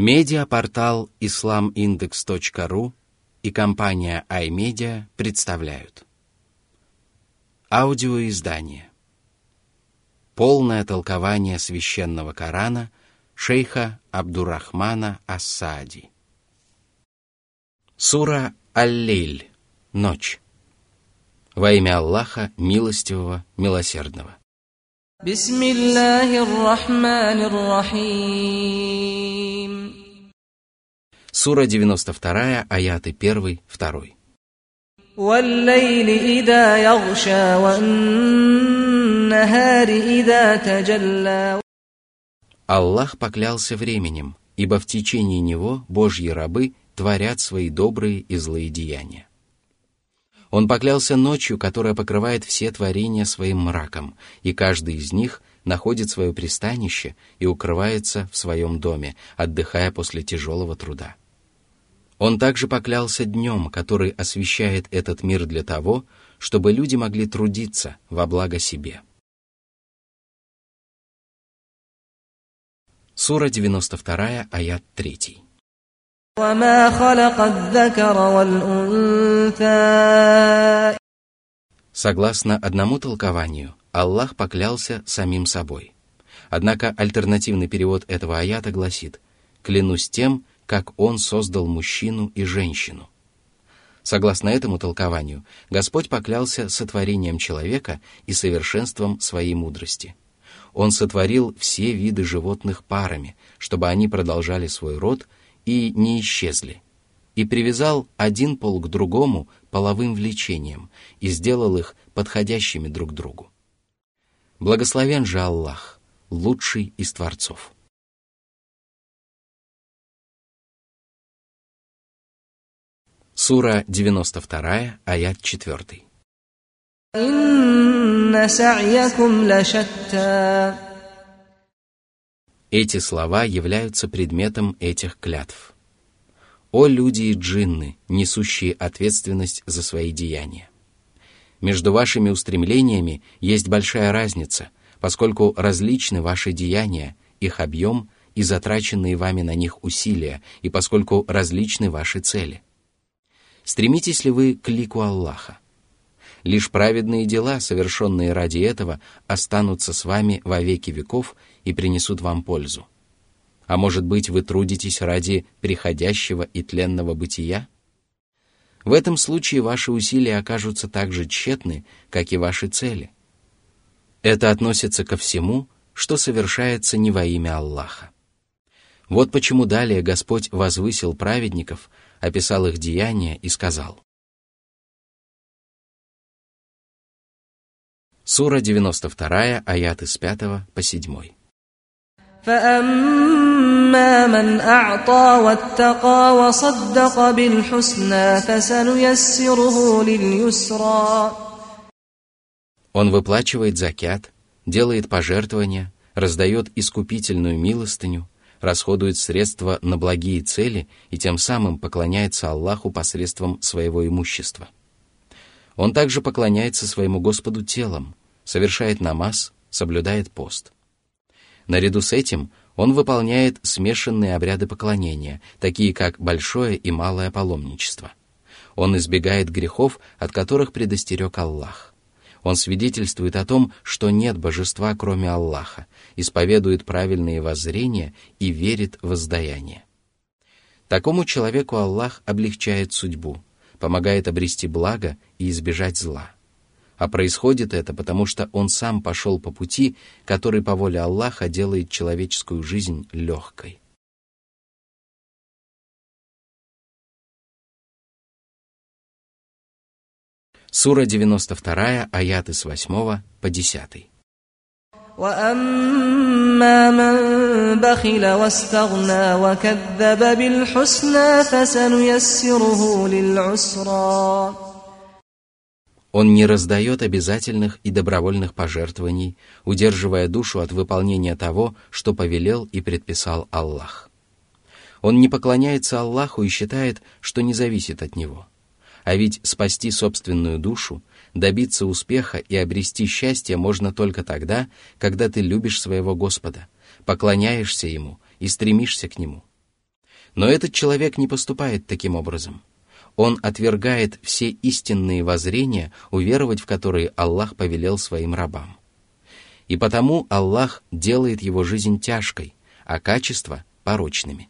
Медиапортал islamindex.ru и компания iMedia представляют аудиоиздание «Полное толкование священного Корана» шейха Абдурахмана Ас-Саади. Сура Аль-Лейль. Ночь. Во имя Аллаха, милостивого, милосердного. Бисмиллахи ррахмани ррахим. Сура 92, аяты 1, 2. Валлейли ида ягша, ваннахари ида таджалла. Аллах поклялся временем, ибо в течение него Божьи рабы творят свои добрые и злые деяния. Он поклялся ночью, которая покрывает все творения своим мраком, и каждый из них находит свое пристанище и укрывается в своем доме, отдыхая после тяжелого труда. Он также поклялся днем, который освещает этот мир для того, чтобы люди могли трудиться во благо себе. Сура 92, аят 3. Согласно одному толкованию, Аллах поклялся самим собой. Однако альтернативный перевод этого аята гласит: «Клянусь тем, как Он создал мужчину и женщину». Согласно этому толкованию, Господь поклялся сотворением человека и совершенством своей мудрости. Он сотворил все виды животных парами, чтобы они продолжали свой род и не исчезли, и привязал один пол к другому половым влечением и сделал их подходящими друг другу. Благословен же Аллах, лучший из творцов. Сура 92, аят 4. Инна 'алейна лэл-худа. Эти слова являются предметом этих клятв. «О люди и джинны, несущие ответственность за свои деяния! Между вашими устремлениями есть большая разница, поскольку различны ваши деяния, их объем и затраченные вами на них усилия, и поскольку различны ваши цели. Стремитесь ли вы к лику Аллаха? Лишь праведные дела, совершенные ради этого, останутся с вами во веки веков и принесут вам пользу. А может быть, вы трудитесь ради приходящего и тленного бытия? В этом случае ваши усилия окажутся так же тщетны, как и ваши цели. Это относится ко всему, что совершается не во имя Аллаха. Вот почему далее Господь возвысил праведников, описал их деяния и сказал. Сура 92, аяты с 5 по 7. Он выплачивает закят, делает пожертвования, раздает искупительную милостыню, расходует средства на благие цели и тем самым поклоняется Аллаху посредством своего имущества. Он также поклоняется своему Господу телом, совершает намаз, соблюдает пост. Наряду с этим он выполняет смешанные обряды поклонения, такие как большое и малое паломничество. Он избегает грехов, от которых предостерег Аллах. Он свидетельствует о том, что нет божества, кроме Аллаха, исповедует правильные воззрения и верит в воздаяние. Такому человеку Аллах облегчает судьбу, помогает обрести благо и избежать зла. А происходит это потому, что он сам пошел по пути, который по воле Аллаха делает человеческую жизнь легкой. Сура 92, аяты с 8 по 10. Он не раздает обязательных и добровольных пожертвований, удерживая душу от выполнения того, что повелел и предписал Аллах. Он не поклоняется Аллаху и считает, что не зависит от него. А ведь спасти собственную душу, добиться успеха и обрести счастье можно только тогда, когда ты любишь своего Господа, поклоняешься Ему и стремишься к Нему. Но этот человек не поступает таким образом. Он отвергает все истинные воззрения, уверовать в которые Аллах повелел своим рабам. И потому Аллах делает его жизнь тяжкой, а качества – порочными.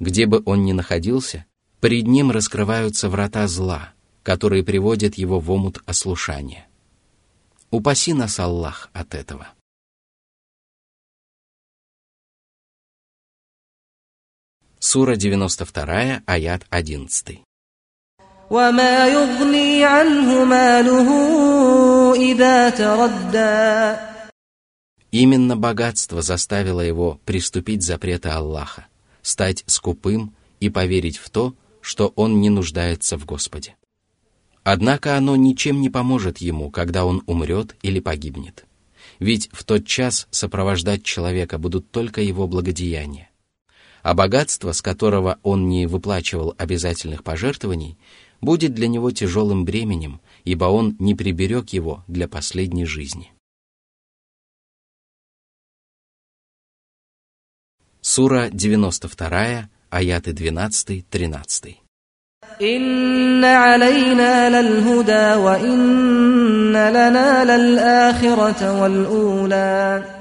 Где бы он ни находился, пред ним раскрываются врата зла, которые приводят его в омут ослушания. Упаси нас, Аллах, от этого. Сура 92, аят 11. Именно богатство заставило его приступить запреты Аллаха, стать скупым и поверить в то, что он не нуждается в Господе. Однако оно ничем не поможет ему, когда он умрет или погибнет. Ведь в тот час сопровождать человека будут только его благодеяния. А богатство, с которого он не выплачивал обязательных пожертвований, будет для него тяжелым бременем, ибо он не приберег его для последней жизни. Сура 92, аяты 12-13. «Инна 'алейна лэл-худа ва инна лана лэл-ахирату ва л-аула».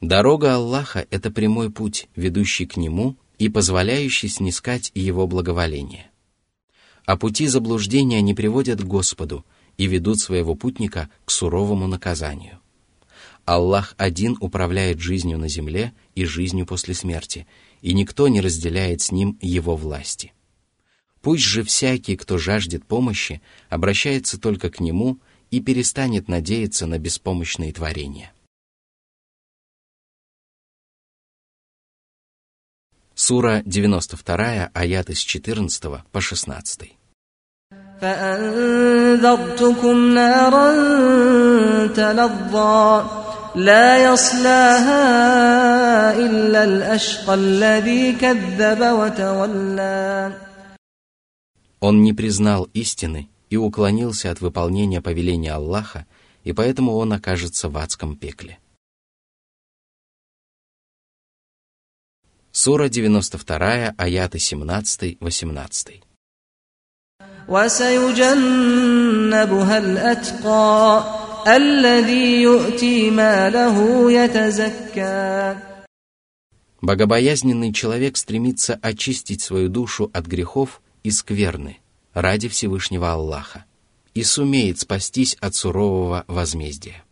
Дорога Аллаха — это прямой путь, ведущий к Нему и позволяющий снискать Его благоволение. А пути заблуждения не приводят к Господу и ведут своего путника к суровому наказанию. Аллах один управляет жизнью на земле и жизнью после смерти, и никто не разделяет с Ним Его власти. Пусть же всякий, кто жаждет помощи, обращается только к Нему и перестанет надеяться на беспомощные творения. Сура 92, аяты с 14 по 16. Он не признал истины и уклонился от выполнения повеления Аллаха, и поэтому он окажется в адском пекле. Сура 92, аяты 17-18. Богобоязненный человек стремится очистить свою душу от грехов и скверны ради Всевышнего Аллаха и сумеет спастись от сурового возмездия.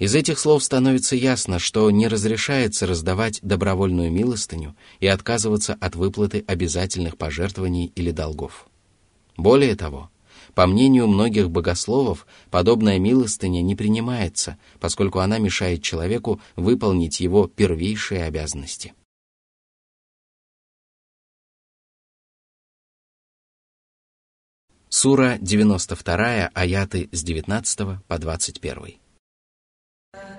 Из этих слов становится ясно, что не разрешается раздавать добровольную милостыню и отказываться от выплаты обязательных пожертвований или долгов. Более того, по мнению многих богословов, подобная милостыня не принимается, поскольку она мешает человеку выполнить его первейшие обязанности. Сура 92, аяты с 19 по 21.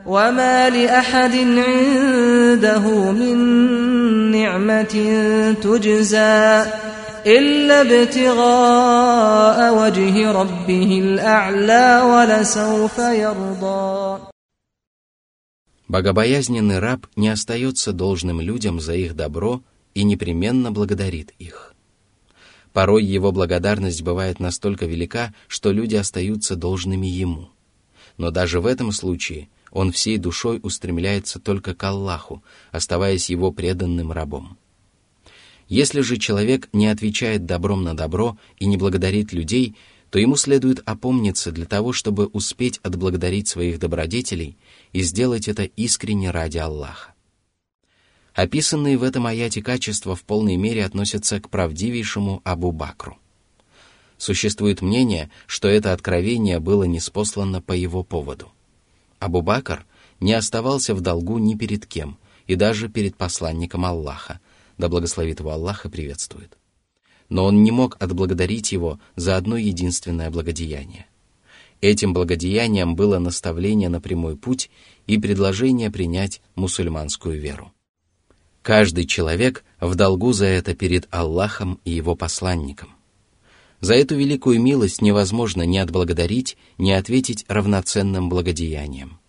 وما لأحد عنده من نعمة تجزى إلا ابتغاء وجه ربه الأعلى ولسوف يرضى. Богобоязненный раб не остается должным людям за их добро и непременно благодарит их. Порой его благодарность бывает настолько велика, что люди остаются должными ему. Но даже в этом случае он всей душой устремляется только к Аллаху, оставаясь его преданным рабом. Если же человек не отвечает добром на добро и не благодарит людей, то ему следует опомниться для того, чтобы успеть отблагодарить своих добродетелей и сделать это искренне ради Аллаха. Описанные в этом аяте качества в полной мере относятся к правдивейшему Абу Бакру. Существует мнение, что это откровение было ниспослано по его поводу. Абу Бакр не оставался в долгу ни перед кем, и даже перед посланником Аллаха, да благословит его Аллах и приветствует. Но он не мог отблагодарить его за одно единственное благодеяние. Этим благодеянием было наставление на прямой путь и предложение принять мусульманскую веру. Каждый человек в долгу за это перед Аллахом и его посланником. За эту великую милость невозможно ни отблагодарить, ни ответить равноценным благодеянием.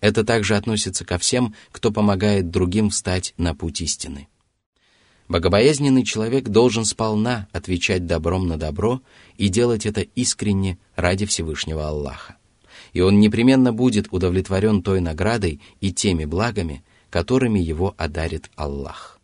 Это также относится ко всем, кто помогает другим встать на путь истины. Богобоязненный человек должен сполна отвечать добром на добро и делать это искренне ради Всевышнего Аллаха. И он непременно будет удовлетворен той наградой и теми благами, которыми его одарит Аллах.